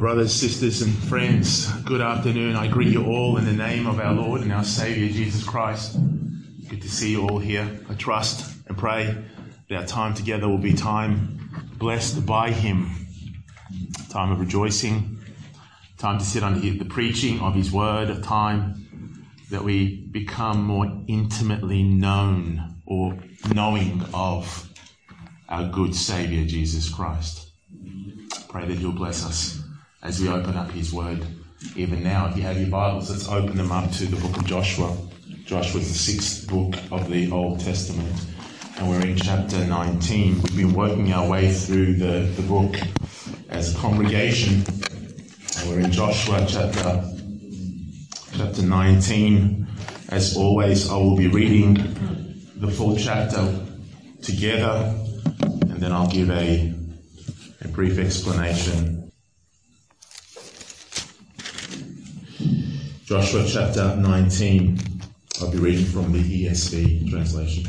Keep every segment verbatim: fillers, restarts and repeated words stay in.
Brothers, sisters, and friends, good afternoon. I greet you all in the name of our Lord and our Savior, Jesus Christ. Good to see you all here. I trust and pray that our time together will be time blessed by Him. Time of rejoicing, time to sit under the preaching of His Word, a time that we become more intimately known or knowing of our good Savior, Jesus Christ. Pray that He'll bless us as we open up His Word, even now. If you have your Bibles, let's open them up to the book of Joshua. Joshua is the sixth book of the Old Testament, and we're in chapter nineteen. We've been working our way through the, the book as a congregation, and we're in Joshua chapter, chapter nineteen. As always, I will be reading the full chapter together, and then I'll give a, a brief explanation. Joshua chapter nineteen, I'll be reading from the E S V translation.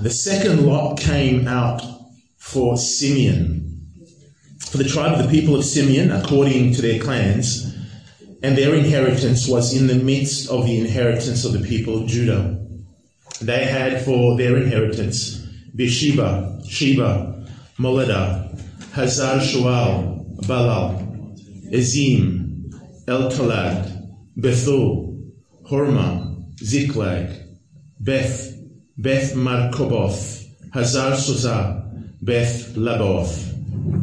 The second lot came out for Simeon, for the tribe of the people of Simeon, according to their clans, and their inheritance was in the midst of the inheritance of the people of Judah. They had for their inheritance Beersheba, Sheba, Moladah, Hazar Shual, Balal, Ezim, El-Talad, Bethu, Horma, Ziklag, Beth, Beth Markoboth, Hazar Suza, Beth Laboth,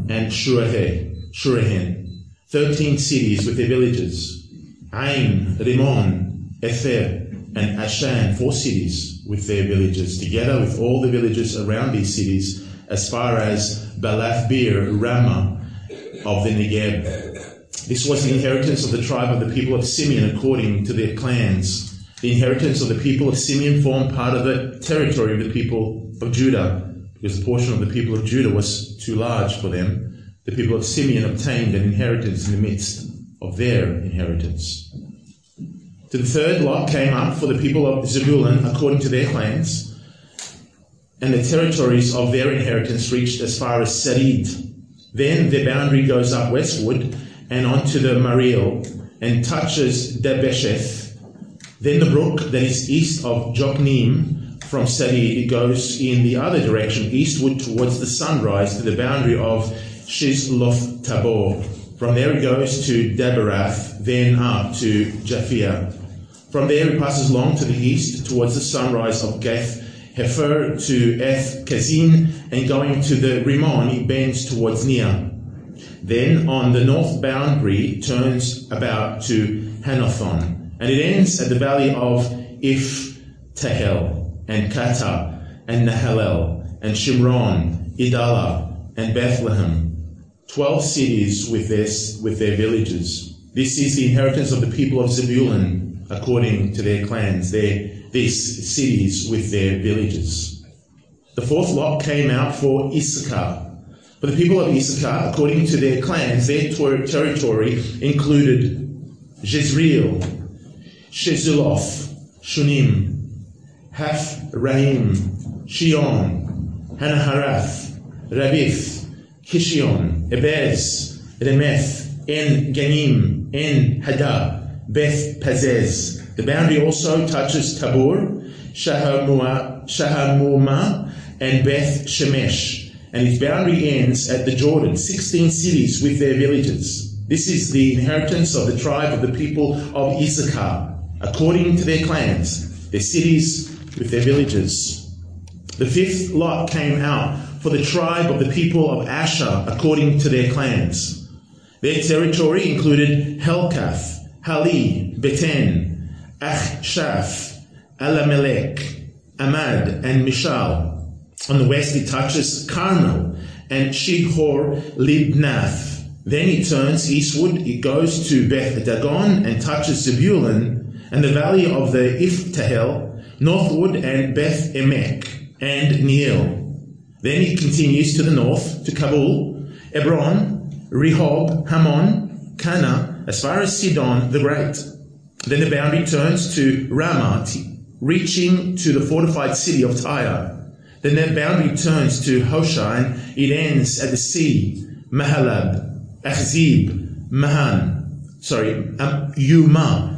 and Shurahe, Shurahin. Thirteen cities with their villages. Aim, Rimon, Efeb, and Ashan, four cities with their villages, together with all the villages around these cities, as far as Balathbir, Ramah of the Negeb. This was the inheritance of the tribe of the people of Simeon according to their clans. The inheritance of the people of Simeon formed part of the territory of the people of Judah, because the portion of the people of Judah was too large for them. The people of Simeon obtained an inheritance in the midst of their inheritance. To the third lot came up for the people of Zebulun according to their clans, and the territories of their inheritance reached as far as Sarid. Then their boundary goes up westward and onto the Mariel and touches Dabesheth. Then the brook that is east of Jokneam from Sarid, it goes in the other direction, eastward towards the sunrise to the boundary of Shizloth Tabor. From there it goes to Dabarath, then up to Japhia. From there it passes along to the east towards the sunrise of Gath Hefer to Eth Kazin, and going to the Rimon, it bends towards Nia. Then on the north boundary turns about to Hanathon, and it ends at the valley of Iftahel, and Kata, and Nahalel, and Shimron, Idala, and Bethlehem. Twelve cities with their, with their villages. This is the inheritance of the people of Zebulun, according to their clans. Their These cities with their villages. The fourth lot came out for Issachar. For the people of Issachar, according to their clans, their ter- territory included Jezreel, Shezuloth, Shunim, Haph-Rahim, Shion, Hanaharath, Rabith, Kishion, Ebez, Remeth, En-Ganim, En-Hada, Beth-Pazez. The boundary also touches Tabor, Shahamuma, and Beth Shemesh, and its boundary ends at the Jordan, sixteen cities with their villages. This is the inheritance of the tribe of the people of Issachar, according to their clans, their cities with their villages. The fifth lot came out for the tribe of the people of Asher, according to their clans. Their territory included Helkath, Hali, Beten, Achshaf, Alamelech, Amad and Mishal. On the west it touches Carmel and Shihor Libnath. Then it turns eastward, it goes to Beth Dagon and touches Zebulun and the valley of the Iftahel, northward and Beth Emek and Neel. Then it continues to the north to Kabul, Hebron, Rehob, Hammon, Cana, as far as Sidon the Great. Then the boundary turns to Ramah, reaching to the fortified city of Tyre. Then that boundary turns to Hoshan. It ends at the sea, Mahalab, Achzib, Mahan, sorry, um, Yuma,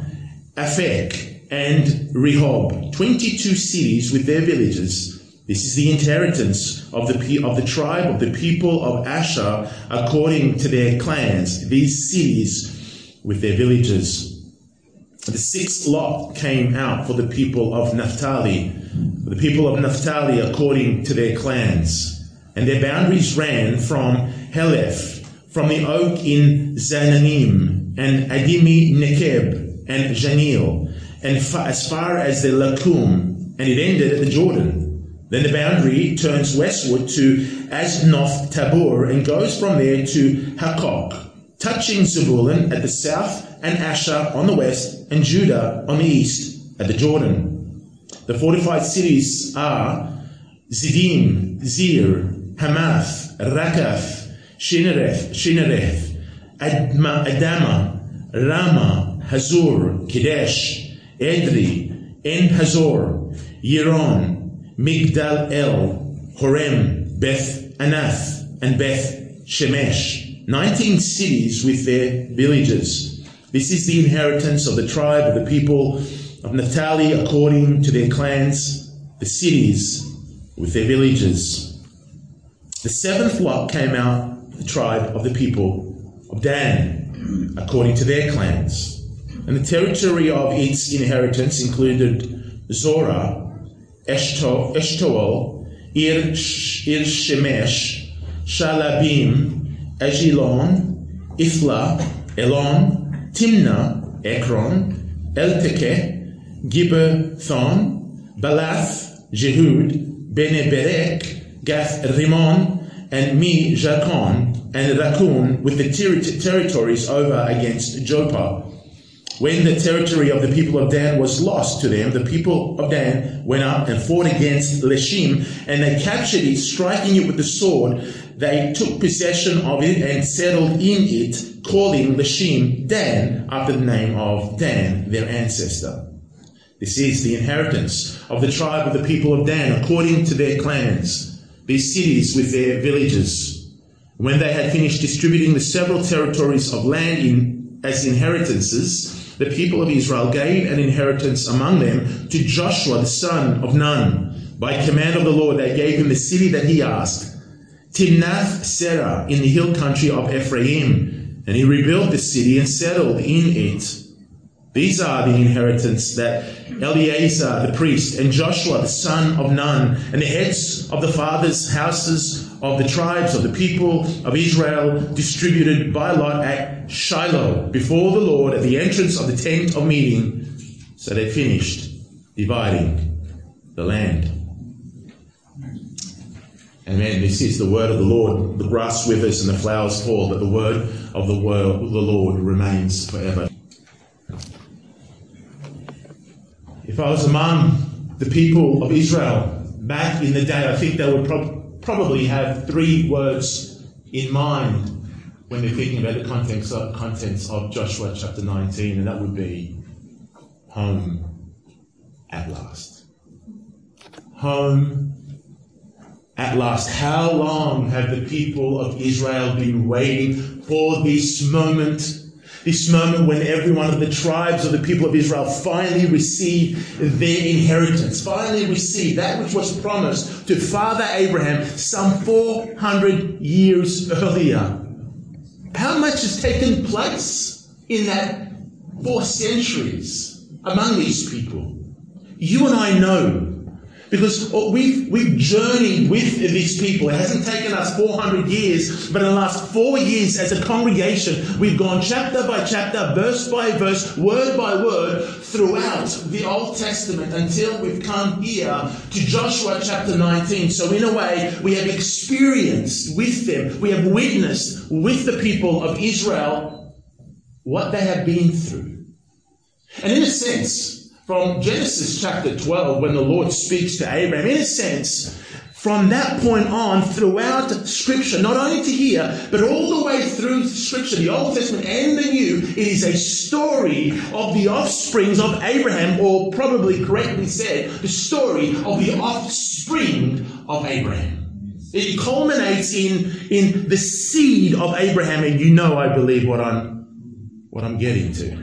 Afek, and Rehob. Twenty-two cities with their villages. This is the inheritance of the of the tribe of the people of Asher according to their clans. These cities with their villages. The sixth lot came out for the people of Naphtali. The people of Naphtali according to their clans. And their boundaries ran from Heleph, from the oak in Zananim, and Adimi Nekeb, and Janil, and fa- as far as the Lakum, and it ended at the Jordan. Then the boundary turns westward to Aznoth Tabor, and goes from there to Hakok, touching Zebulun at the south, and Asher on the west, and Judah on the east, at the Jordan. The fortified cities are Zidim, Zir, Hamath, Rakath, Shinareth, Shinareth, Adma, Adama, Ramah, Hazur, Kadesh, Edri, En Hazor, Yeron, Migdal El, Horem, Beth Anath, and Beth Shemesh. Nineteen cities with their villages. This is the inheritance of the tribe of the people of Naphtali according to their clans, the cities with their villages. The seventh lot came out the tribe of the people of Dan according to their clans. And the territory of its inheritance included Zorah, Eshto, Eshtoel, Ir, Ir Shemesh, Shalabim, Ajilon, Ifla, Elon, Timnah, Ekron, Eltekeh, Gibbethon, Balath, Jehud, Beneberek, Gath Rimon, and Mi Jacon, and Rakun, with the ter- territories over against Joppa. When the territory of the people of Dan was lost to them, the people of Dan went up and fought against Leshim, and they captured it, striking it with the sword. They took possession of it and settled in it, calling Leshim Dan, after the name of Dan, their ancestor. This is the inheritance of the tribe of the people of Dan according to their clans, these cities with their villages. When they had finished distributing the several territories of land in, as inheritances, the people of Israel gave an inheritance among them to Joshua the son of Nun. By command of the Lord they gave him the city that he asked, Timnath-Serah, in the hill country of Ephraim, and he rebuilt the city and settled in it. These are the inheritance that Eleazar the priest and Joshua the son of Nun and the heads of the fathers' houses of the tribes of the people of Israel distributed by lot at Shiloh before the Lord at the entrance of the tent of meeting. So they finished dividing the land. Amen. This is the word of the Lord. The grass withers and the flowers fall, but the word of the, world, the Lord remains forever. If I was among the people of Israel back in the day, I think they would prob- probably have three words in mind when they're thinking about the contents of, contents of Joshua chapter nineteen, and that would be home at last. Home at last. How long have the people of Israel been waiting for this moment? This moment when every one of the tribes of the people of Israel finally receive their inheritance, finally receive that which was promised to Father Abraham some four hundred years earlier. How much has taken place in that four centuries among these people? You and I know. Because we've, we've journeyed with these people. It hasn't taken us four hundred years, but in the last four years as a congregation, we've gone chapter by chapter, verse by verse, word by word, throughout the Old Testament until we've come here to Joshua chapter nineteen. So in a way, we have experienced with them, we have witnessed with the people of Israel what they have been through. And in a sense, from Genesis chapter twelve, when the Lord speaks to Abraham, in a sense, from that point on, throughout Scripture, not only to here, but all the way through Scripture, the Old Testament and the New, it is a story of the offsprings of Abraham, or probably correctly said, the story of the offspring of Abraham. It culminates in, in the seed of Abraham, and you know I believe what I'm, what I'm getting to.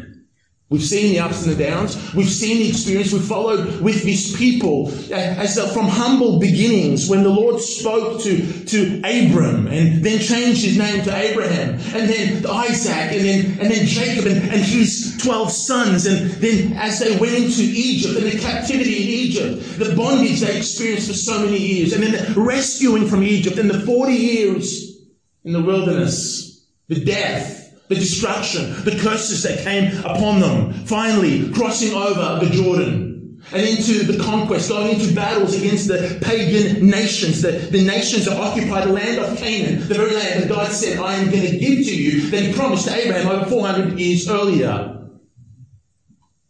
We've seen the ups and the downs. We've seen the experience. We've followed with these people as from humble beginnings when the Lord spoke to, to Abram and then changed his name to Abraham and then Isaac and then, and then Jacob and, and his twelve sons. And then as they went into Egypt and the captivity in Egypt, the bondage they experienced for so many years and then the rescuing from Egypt and the forty years in the wilderness, the death, the destruction, the curses that came upon them, finally crossing over the Jordan and into the conquest, going into battles against the pagan nations, the, the nations that occupy the land of Canaan, the very land that God said, I am going to give to you, that He promised to Abraham over four hundred years earlier.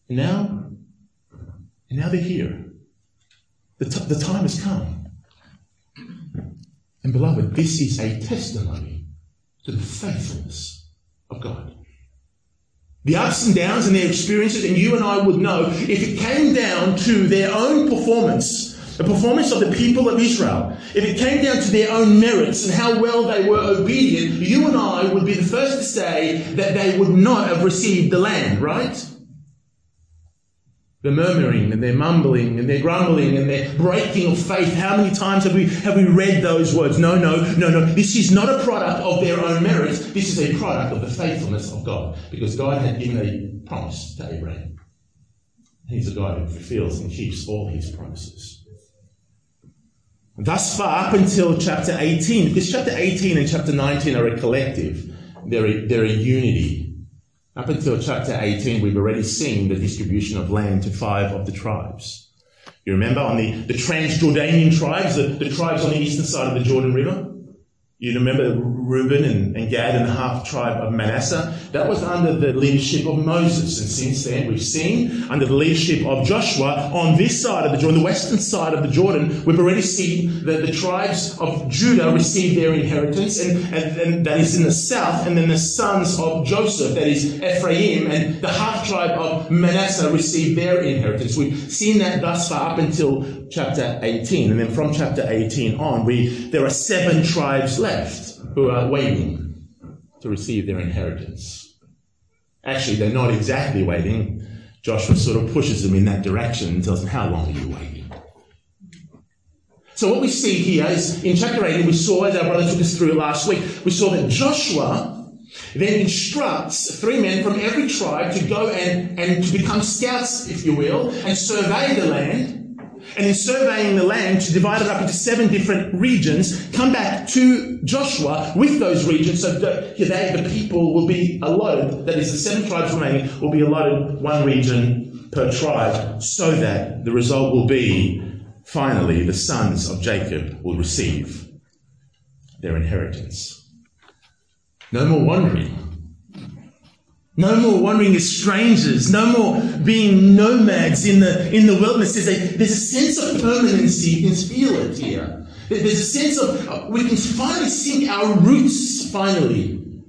And now, and now they're here. The, t- the time has come. And beloved, this is a testimony to the faithfulness of God. The ups and downs and their experiences, and you and I would know if it came down to their own performance, the performance of the people of Israel, if it came down to their own merits and how well they were obedient, you and I would be the first to say that they would not have received the land, right? The murmuring and their mumbling and their grumbling and their breaking of faith. How many times have we have we read those words? No, no, no, no. This is not a product of their own merits. This is a product of the faithfulness of God. Because God had given a promise to Abraham. He's a God who fulfills and keeps all His promises. And thus far, up until chapter eighteen, because chapter eighteen and chapter nineteen are a collective. They're a, they're a unity. Up until chapter eighteen, we've already seen the distribution of land to five of the tribes. You remember on the, the Transjordanian tribes, the, the tribes on the eastern side of the Jordan River? You remember Reuben and, and Gad and the half-tribe of Manasseh? That was under the leadership of Moses. And since then, we've seen under the leadership of Joshua on this side of the Jordan, the western side of the Jordan, we've already seen that the tribes of Judah received their inheritance, and, and, and that is in the south, and then the sons of Joseph, that is Ephraim, and the half-tribe of Manasseh received their inheritance. We've seen that thus far up until chapter eighteen. And then from chapter eighteen on, we there are seven tribes left. Left who are waiting to receive their inheritance. Actually, they're not exactly waiting. Joshua sort of pushes them in that direction and tells them, how long are you waiting? So what we see here is, in chapter eighteen, we saw, as our brother took us through last week, we saw that Joshua then instructs three men from every tribe to go and, and to become scouts, if you will, and survey the land. And in surveying the land, to divide it up into seven different regions, come back to Joshua with those regions so that they, the people, will be allotted, that is, the seven tribes remaining, will be allotted one region per tribe, so that the result will be, finally, the sons of Jacob will receive their inheritance. No more wandering. No more wandering as strangers. No more being nomads in the in the wilderness. There's a, there's a sense of permanency. You can feel it here. There's a sense of, uh, we can finally sink our roots, finally.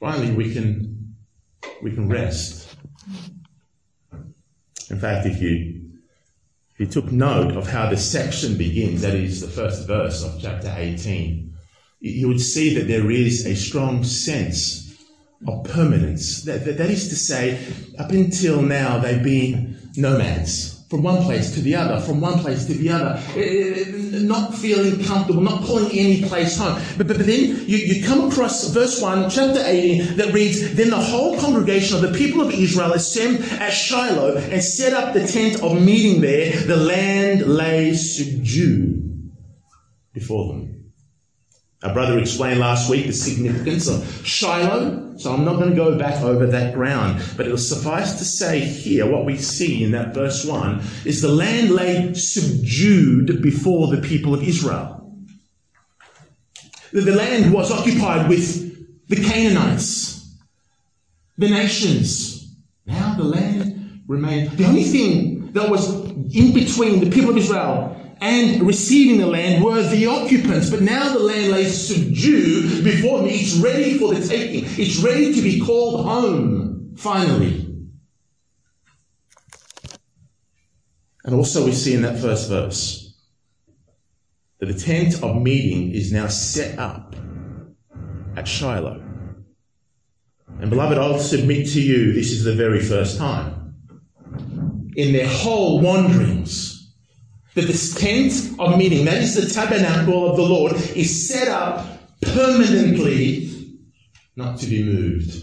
Finally, we can, we can rest. In fact, if you, if you took note of how the section begins, that is the first verse of chapter eighteen, you would see that there is a strong sense of permanence. That, that, that is to say, up until now, they've been nomads from one place to the other, from one place to the other, not feeling comfortable, not calling any place home. But, but, but then you, you come across verse one, chapter eighteen, that reads, Then the whole congregation of the people of Israel assembled at Shiloh and set up the tent of meeting there. The land lay subdued before them. Our brother explained last week the significance of Shiloh, so I'm not going to go back over that ground. But it'll suffice to say here, what we see in that verse one is the land lay subdued before the people of Israel. The, the land was occupied with the Canaanites, the nations. Now the land remained. The only thing that was in between the people of Israel and receiving the land were the occupants. But now the land lay subdued before me. It's ready for the taking. It's ready to be called home, finally. And also we see in that first verse that the tent of meeting is now set up at Shiloh. And beloved, I'll submit to you, this is the very first time in their whole wanderings that this tent of meeting, that is the tabernacle of the Lord, is set up permanently, not to be moved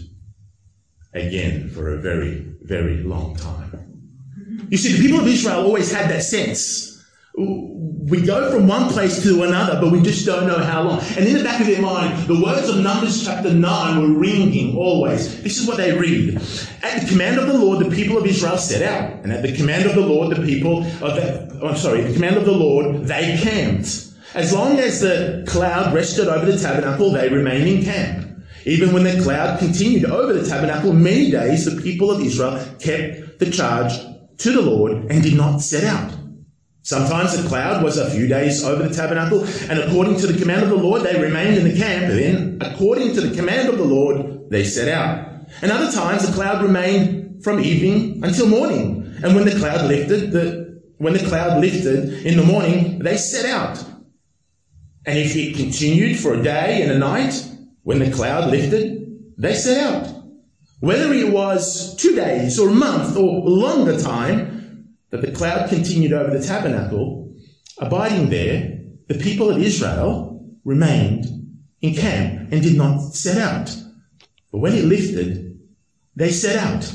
again for a very, very long time. You see, the people of Israel always had that sense. We go from one place to another, but we just don't know how long. And in the back of their mind, the words of Numbers chapter nine were ringing always. This is what they read. At the command of the Lord, the people of Israel set out. And at the command of the Lord, the people of the, oh, I'm sorry, at the command of the Lord, they camped. As long as the cloud rested over the tabernacle, they remained in camp. Even when the cloud continued over the tabernacle many days, the people of Israel kept the charge to the Lord and did not set out. Sometimes the cloud was a few days over the tabernacle, and according to the command of the Lord, they remained in the camp. Then, according to the command of the Lord, they set out. And other times the cloud remained from evening until morning. And when the cloud lifted, the, when the cloud lifted in the morning, they set out. And if it continued for a day and a night, when the cloud lifted, they set out. Whether it was two days or a month or longer time, that the cloud continued over the tabernacle, abiding there, the people of Israel remained in camp and did not set out. But when it lifted, they set out.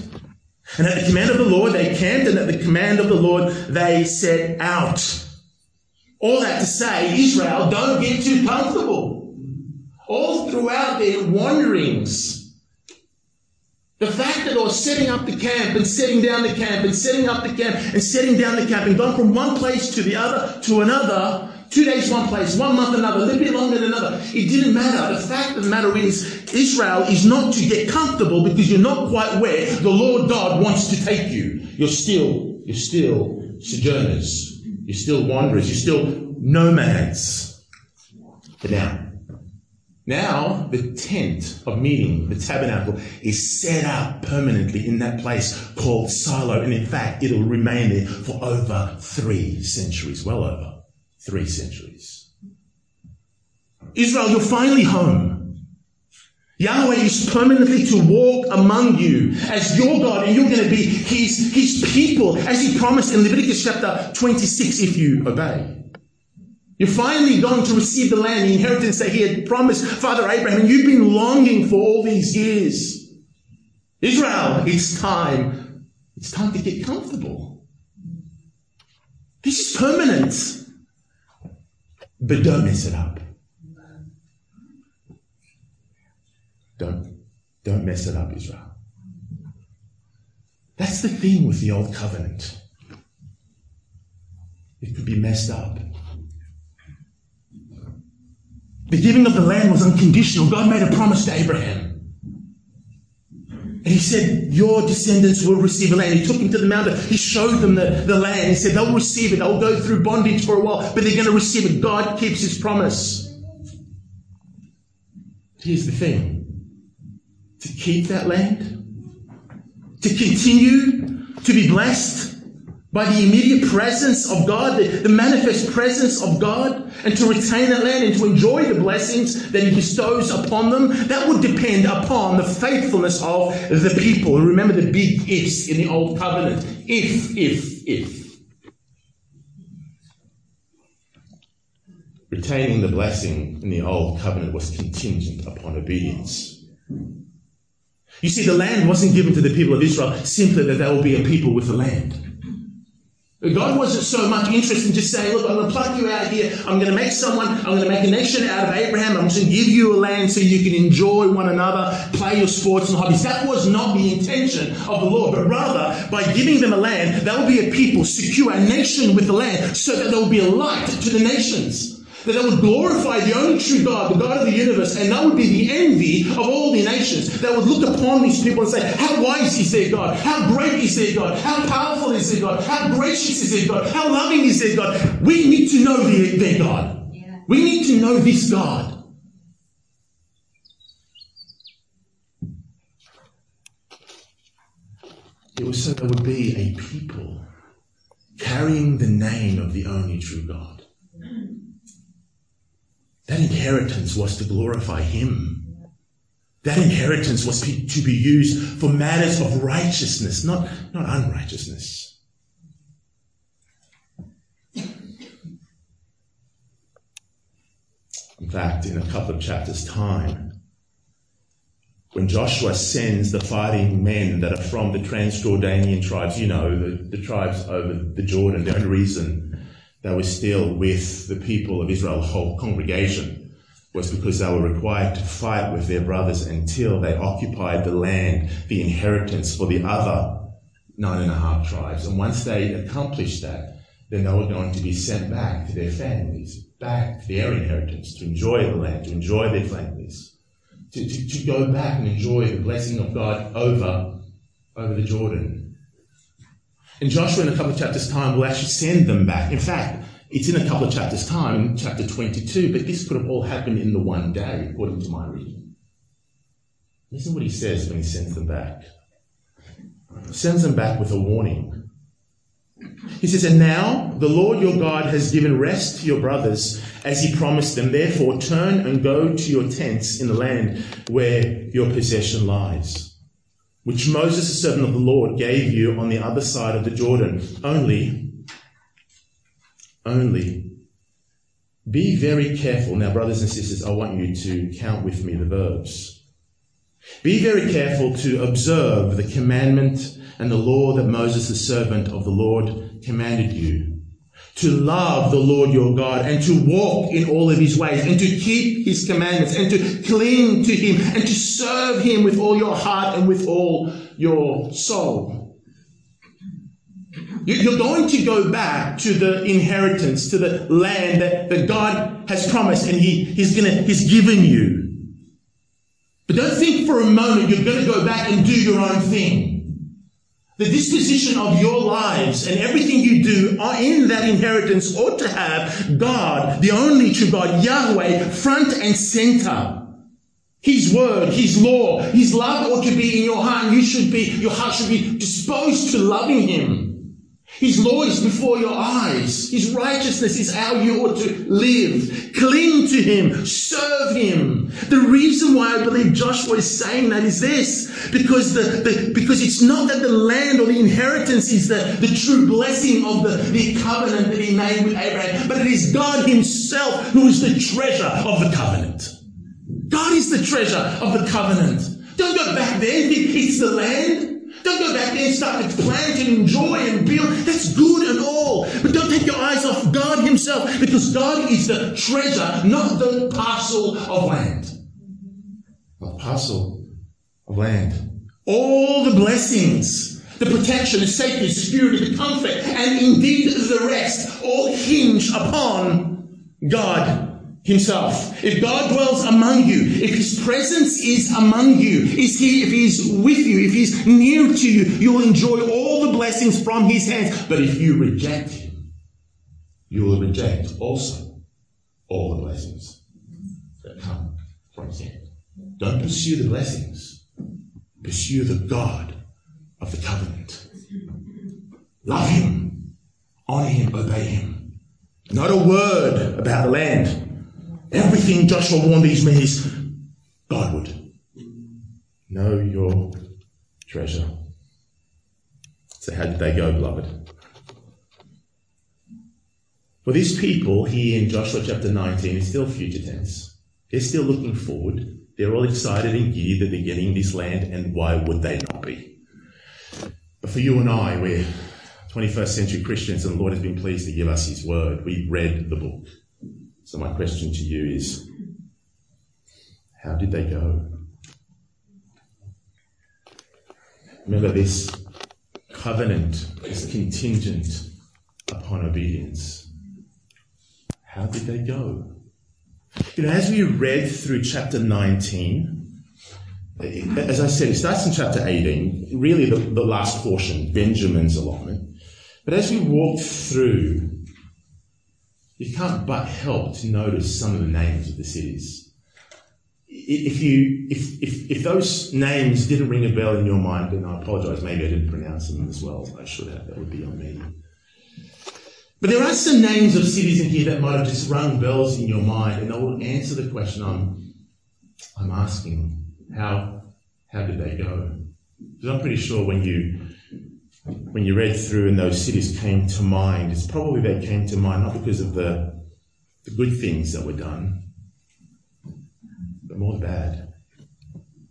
And at the command of the Lord, they camped, and at the command of the Lord, they set out. All that to say, Israel, don't get too comfortable. All throughout their wanderings, the fact that they were setting up the camp and setting down the camp and setting up the camp and setting down the camp and going from one place to the other to another, two days one place, one month another, a little bit longer than another, it didn't matter. The fact of the matter is, Israel is not to get comfortable because you're not quite where the Lord God wants to take you. You're still, you're still sojourners. You're still wanderers. You're still nomads. But now, Now, the tent of meeting, the tabernacle, is set up permanently in that place called Shiloh. And in fact, it'll remain there for over three centuries, well over three centuries. Israel, you're finally home. Yahweh is permanently to walk among you as your God, and you're going to be his, his people, as he promised in Leviticus chapter twenty-six, if you obey. You're finally going to receive the land, the inheritance that he had promised Father Abraham, and you've been longing for all these years. Israel, it's time. It's time to get comfortable. This is permanent. But don't mess it up. Don't, don't mess it up, Israel. That's the thing with the old covenant. It could be messed up. The giving of the land was unconditional. God made a promise to Abraham. And he said, your descendants will receive the land. He took him to the mountain. He showed them the, the land. He said, they'll receive it. They'll go through bondage for a while, but they're going to receive it. God keeps his promise. Here's the thing. To keep that land, to continue to be blessed by the immediate presence of God, the, the manifest presence of God, and to retain that land and to enjoy the blessings that he bestows upon them, that would depend upon the faithfulness of the people. And remember the big ifs in the old covenant. If, if, if. Retaining the blessing in the old covenant was contingent upon obedience. You see, the land wasn't given to the people of Israel simply that they will be a people with the land. God wasn't so much interested in just saying, look, I'm going to pluck you out of here. I'm going to make someone, I'm going to make a nation out of Abraham. I'm just going to give you a land so you can enjoy one another, play your sports and hobbies. That was not the intention of the Lord. But rather, by giving them a land, they will be a people, secure a nation with the land, so that there will be a light to the nations. That they would glorify the only true God, the God of the universe, and that would be the envy of all the nations. They would look upon these people and say, how wise is their God? How great is their God? How powerful is their God? How gracious is their God? How loving is their God? We need to know their, their God. Yeah. We need to know this God. It was so there would be a people carrying the name of the only true God. That inheritance was to glorify him. That inheritance was to be used for matters of righteousness, not, not unrighteousness. In fact, in a couple of chapters' time, when Joshua sends the fighting men that are from the Transjordanian tribes, you know, the, the tribes over the Jordan, the only reason they were still with the people of Israel, the whole congregation, was because they were required to fight with their brothers until they occupied the land, the inheritance for the other nine and a half tribes. And once they accomplished that, then they were going to be sent back to their families, back to their inheritance, to enjoy the land, to enjoy their families, to, to, to go back and enjoy the blessing of God over, over the Jordan. And Joshua, in a couple of chapters' time, will actually send them back. In fact, it's in a couple of chapters' time, in chapter twenty-two, but this could have all happened in the one day, according to my reading. Listen to what he says when he sends them back. He sends them back with a warning. He says, and now the Lord your God has given rest to your brothers as he promised them. Therefore, turn and go to your tents in the land where your possession lies, which Moses, the servant of the Lord, gave you on the other side of the Jordan. Only, only, be very careful. Now, brothers and sisters, I want you to count with me the verbs. Be very careful to observe the commandment and the law that Moses, the servant of the Lord, commanded you, to love the Lord your God and to walk in all of his ways and to keep his commandments and to cling to him and to serve him with all your heart and with all your soul. You're going to go back to the inheritance, to the land that, that God has promised and he, he's gonna, he's given you. But don't think for a moment you're going to go back and do your own thing. The disposition of your lives and everything you do in that inheritance ought to have God, the only true God, Yahweh, front and center. His word, his law, his love ought to be in your heart, and you should be, your heart should be disposed to loving him. His law is before your eyes. His righteousness is how you ought to live. Cling to him. Serve him. The reason why I believe Joshua is saying that is this, because the, the because it's not that the land or the inheritance is the, the true blessing of the, the covenant that he made with Abraham, but it is God himself who is the treasure of the covenant. God is the treasure of the covenant. Don't go back there and think it's the land. Don't go back there and start to plant and enjoy and build. That's good and all. But don't take your eyes off God himself, because God is the treasure, not the parcel of land. Not the parcel of land. All the blessings, the protection, the safety, the security, the comfort, and indeed the rest, all hinge upon God himself. If God dwells among you, if his presence is among you, is he, if he's with you, if he's near to you, you'll enjoy all the blessings from his hands. But if you reject him, you will reject also all the blessings that come from his hand. Don't pursue the blessings. Pursue the God of the covenant. Love him. Honor him. Obey him. Not a word about the land. Everything Joshua warned these men is Godward. Know your treasure. So how did they go, beloved? For these people here in Joshua chapter nineteen, it's still future tense. They're still looking forward. They're all excited and giddy that they're getting this land, and why would they not be? But for you and I, we're twenty-first century Christians, and the Lord has been pleased to give us his word. We read the book. So my question to you is, how did they go? Remember, this covenant is contingent upon obedience. How did they go? You know, as we read through chapter nineteen, as I said, it starts in chapter eighteen, really the, the last portion, Benjamin's allotment. But as we walk through, you can't but help to notice some of the names of the cities. If you, if, if, if those names didn't ring a bell in your mind, then I apologise, maybe I didn't pronounce them as well as I should have. That would be on me. But there are some names of cities in here that might have just rung bells in your mind, and they will answer the question I'm, I'm asking. How, how did they go? Because I'm pretty sure when you, when you read through and those cities came to mind, it's probably they came to mind not because of the, the good things that were done, but more the bad,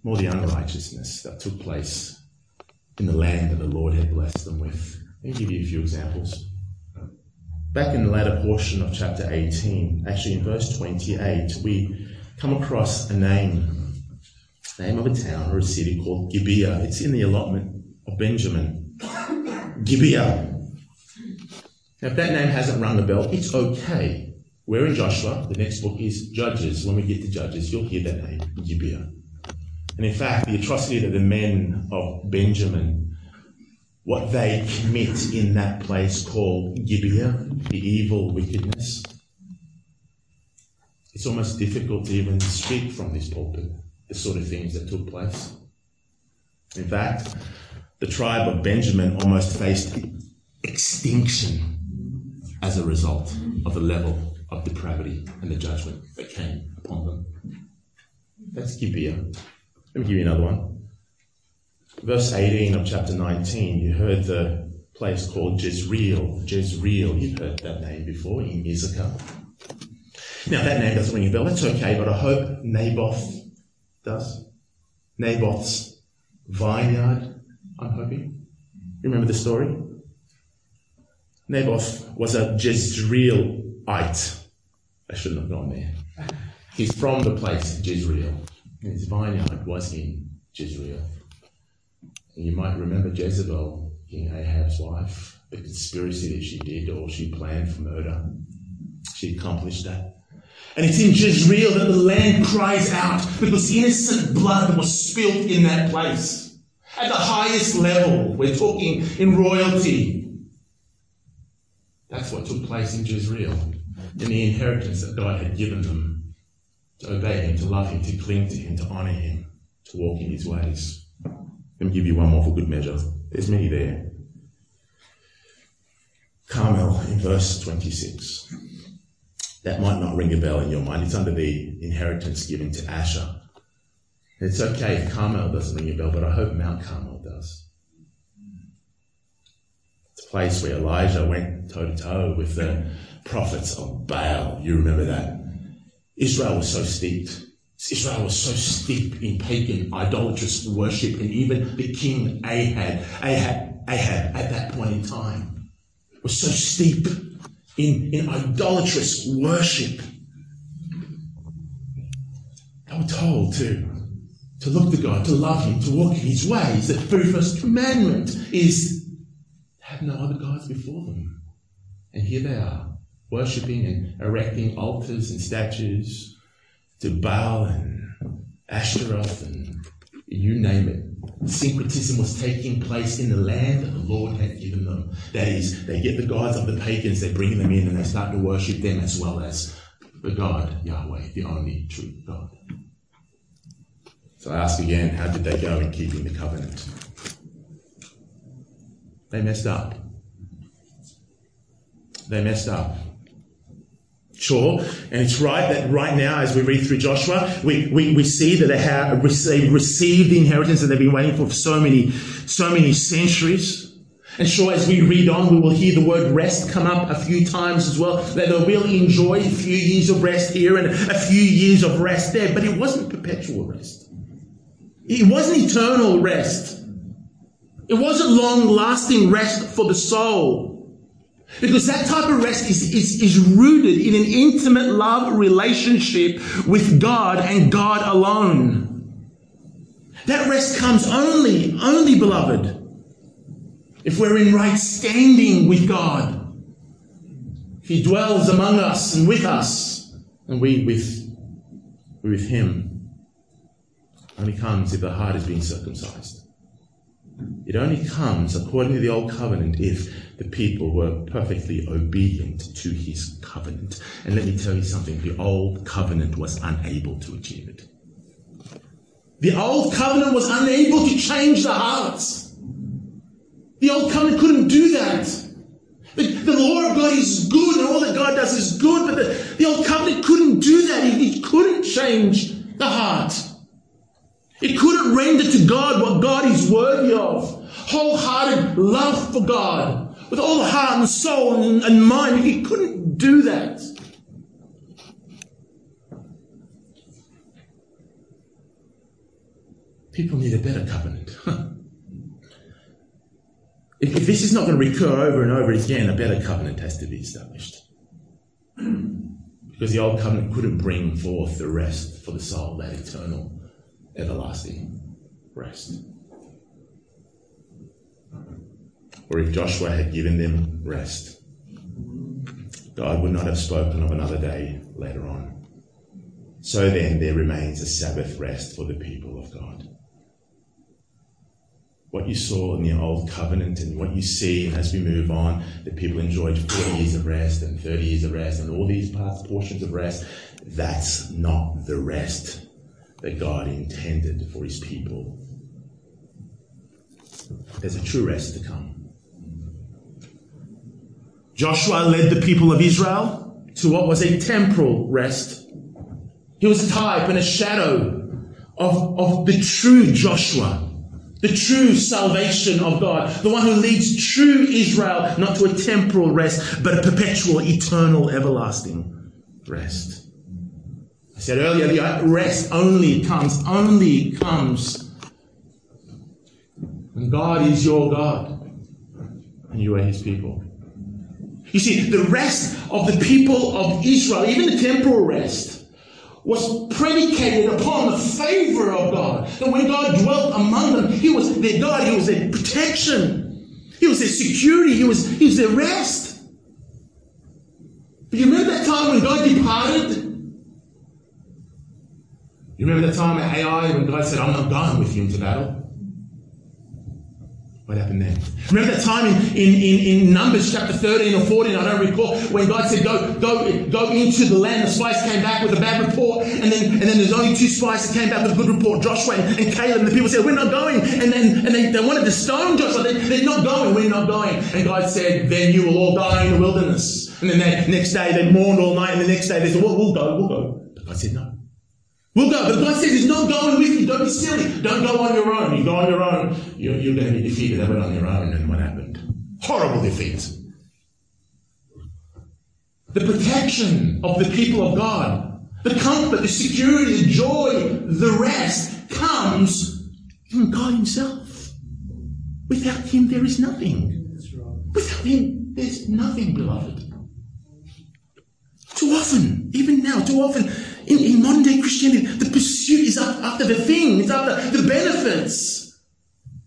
more the unrighteousness that took place in the land that the Lord had blessed them with. Let me give you a few examples. Back in the latter portion of chapter eighteen, actually in verse twenty-eight, we come across a name, name of a town or a city called Gibeah. It's in the allotment of Benjamin. Gibeah. Now, if that name hasn't rung a bell, it's okay. We're in Joshua. The next book is Judges. When we get to Judges, you'll hear that name, Gibeah. And in fact, the atrocity that the men of Benjamin, what they commit in that place called Gibeah, the evil wickedness. It's almost difficult to even speak from this pulpit, the sort of things that took place. In fact, the tribe of Benjamin almost faced extinction as a result of the level of depravity and the judgment that came upon them. That's Gibeah. Let me give you another one. Verse eighteen of chapter nineteen, you heard the place called Jezreel. Jezreel, you've heard that name before in Issachar. Now, that name doesn't ring a bell. That's okay, but I hope Naboth does. Naboth's vineyard, I'm hoping. Remember the story? Naboth was a Jezreelite. I shouldn't have gone there. He's from the place Jezreel. And his vineyard was in Jezreel. You might remember Jezebel, King Ahab's wife, the conspiracy that she did, or she planned for murder. She accomplished that. And it's in Jezreel that the land cries out because innocent blood was spilled in that place. At the highest level, we're talking in royalty. That's what took place in Jezreel, in the inheritance that God had given them, to obey him, to love him, to cling to him, to honour him, to walk in his ways. Let me give you one more for good measure. There's many there. Carmel in verse twenty-six. That might not ring a bell in your mind. It's under the inheritance given to Asher. It's okay if Carmel doesn't ring a bell, but I hope Mount Carmel does. It's a place where Elijah went toe-to-toe with the prophets of Baal. You remember that. Israel was so steeped. Israel was so steeped in pagan, idolatrous worship, and even the king Ahab, Ahab, Ahab at that point in time was so steep in, in idolatrous worship. They were told to, to look to God, to love him, to walk in his ways. The very first commandment is have no other gods before them. And here they are, worshipping and erecting altars and statues to Baal and Ashtaroth and you name it. Syncretism was taking place in the land that the Lord had given them. That is, they get the gods of the pagans, they bring them in and they start to worship them as well as the God, Yahweh, the only true God. So I ask again, how did they go in keeping the covenant? They messed up. They messed up. Sure, and it's right that right now, as we read through Joshua, we, we, we see that they have received the inheritance that they've been waiting for for so many, so many centuries. And sure, as we read on, we will hear the word rest come up a few times as well, that they will enjoy a few years of rest here and a few years of rest there. But it wasn't perpetual rest. It wasn't eternal rest. It wasn't long-lasting rest for the soul. Because that type of rest is, is, is rooted in an intimate love relationship with God and God alone. That rest comes only, only, beloved, if we're in right standing with God. If He dwells among us and with us, and we with, with Him. Only comes if the heart is being circumcised. It only comes, according to the Old Covenant, if the people were perfectly obedient to His covenant. And let me tell you something, the Old Covenant was unable to achieve it. The Old Covenant was unable to change the hearts. The Old Covenant couldn't do that. The, the law of God is good, and all that God does is good, but the, the Old Covenant couldn't do that. It, it couldn't change the heart. It couldn't render to God what God is worthy of. Wholehearted love for God. With all heart and soul and, and mind. It couldn't do that. People need a better covenant. if, if this is not going to recur over and over again, a better covenant has to be established. Because the old covenant couldn't bring forth the rest for the soul, that eternal, everlasting rest. Or if Joshua had given them rest, God would not have spoken of another day later on. So then there remains a Sabbath rest for the people of God. What you saw in the Old Covenant and what you see as we move on, that people enjoyed forty years of rest and thirty years of rest and all these parts, portions of rest, that's not the rest that God intended for His people. There's a true rest to come. Joshua led the people of Israel to what was a temporal rest. He was a type and a shadow of, of the true Joshua, the true salvation of God, the one who leads true Israel not to a temporal rest, but a perpetual, eternal, everlasting rest. I said earlier, the rest only comes, only comes when God is your God and you are His people. You see, the rest of the people of Israel, even the temporal rest, was predicated upon the favor of God. That when God dwelt among them, He was their God, He was their protection, He was their security, He was, he was their rest. But you remember that time when God departed? You remember that time at Ai when God said, I'm not going with you into battle? What happened then? Remember that time in, in, in, in Numbers chapter thirteen or fourteen, I don't recall, when God said, go go, go into the land. The spies came back with a bad report, and then and then there's only two spies that came back with a good report, Joshua and, and Caleb. And the people said, we're not going. And then and they, they wanted to stone Joshua. They, they're not going. We're not going. And God said, then you will all die in the wilderness. And then the next day they mourned all night, and the next day they said, well, we'll go, we'll go. But God said, no. We'll go. But God says He's not going with you. Don't be silly. Don't go on your own. You go on your own, you're, you're going to be defeated. They went on their own, and what happened? Horrible defeat. The protection of the people of God, the comfort, the security, the joy, the rest comes from God Himself. Without Him, there is nothing. Without Him, there's nothing, beloved. Too often, even now, too often, in, in modern-day Christianity, the pursuit is after the thing. It's after the benefits.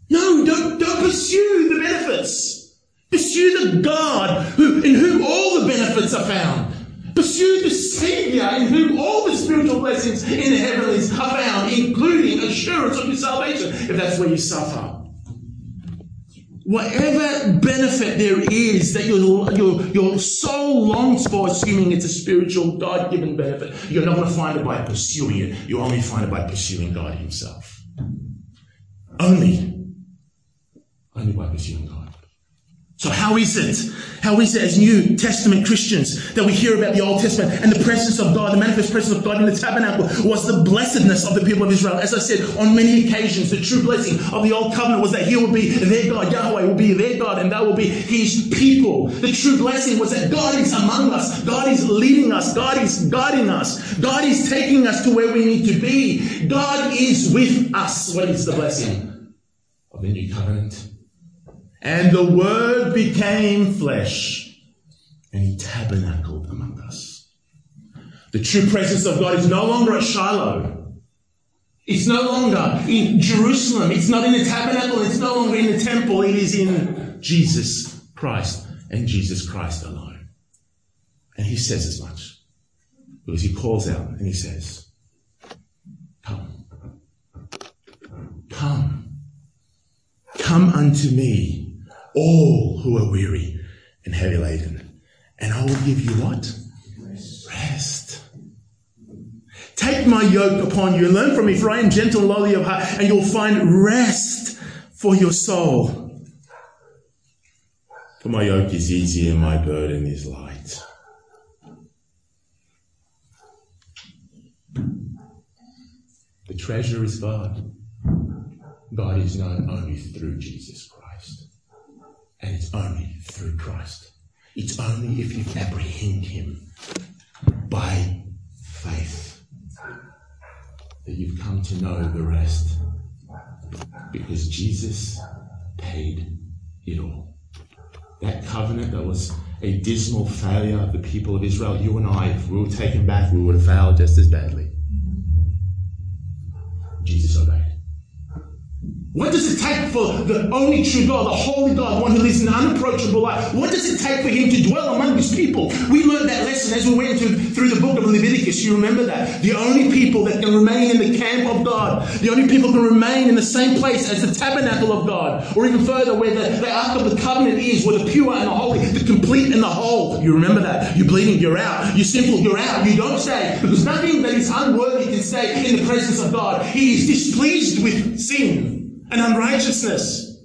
No, don't, don't pursue the benefits. Pursue the God who, in whom all the benefits are found. Pursue the Savior in whom all the spiritual blessings in the heavenlies are found, including assurance of your salvation, if that's where you suffer. Whatever benefit there is that your, your, your soul longs for, assuming it's a spiritual, God-given benefit, you're not going to find it by pursuing it. You only find it by pursuing God Himself. Only. Only by pursuing God. So how is it? How is it as New Testament Christians that we hear about the Old Testament and the presence of God, the manifest presence of God in the tabernacle was the blessedness of the people of Israel? As I said, on many occasions, the true blessing of the Old Covenant was that He would be their God. Yahweh will be their God, and they will be His people. The true blessing was that God is among us. God is leading us. God is guiding us. God is taking us to where we need to be. God is with us. What is the blessing of the New Covenant? And the Word became flesh, and he tabernacled among us. The true presence of God is no longer at Shiloh. It's no longer in Jerusalem. It's not in the tabernacle. It's no longer in the temple. It is in Jesus Christ and Jesus Christ alone. And he says as much, because he calls out and he says, come, come, come unto me, all who are weary and heavy laden, and I will give you what? Rest. Rest. Take my yoke upon you and learn from me, for I am gentle and lowly of heart, and you'll find rest for your soul. For my yoke is easy and my burden is light. The treasure is God. God is known only through Jesus Christ. And it's only through Christ. It's only if you apprehend him by faith that you've come to know the rest, because Jesus paid it all. That covenant that was a dismal failure of the people of Israel, you and I, if we were taken back, we would have failed just as badly. Jesus obeyed. What does it take for the only true God, the holy God, one who lives an unapproachable life? What does it take for him to dwell among his people? We learned that lesson as we went to, through the book of Leviticus. You remember that. The only people that can remain in the camp of God, the only people can remain in the same place as the tabernacle of God, or even further, where the, the ark of the covenant is, where the pure and the holy, the complete and the whole. You remember that. You're bleeding, you're out. You're simple, you're out. You don't stay. Because nothing that is unworthy can stay in the presence of God. He is displeased with sin and unrighteousness.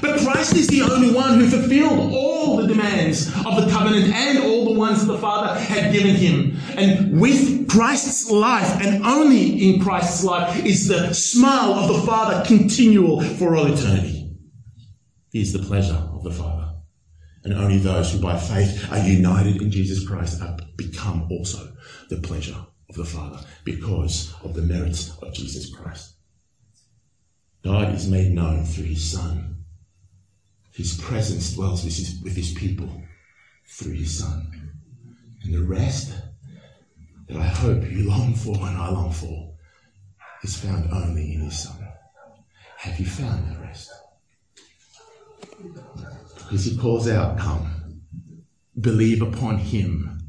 But Christ is the only one who fulfilled all the demands of the covenant and all the ones that the Father had given him. And with Christ's life, and only in Christ's life, is the smile of the Father continual for all eternity. He is the pleasure of the Father. And only those who by faith are united in Jesus Christ are become also the pleasure of the Father because of the merits of Jesus Christ. God is made known through his Son. His presence dwells with his, with his people through his Son. And the rest that I hope you long for and I long for is found only in his Son. Have you found that rest? Because he calls out, come, believe upon him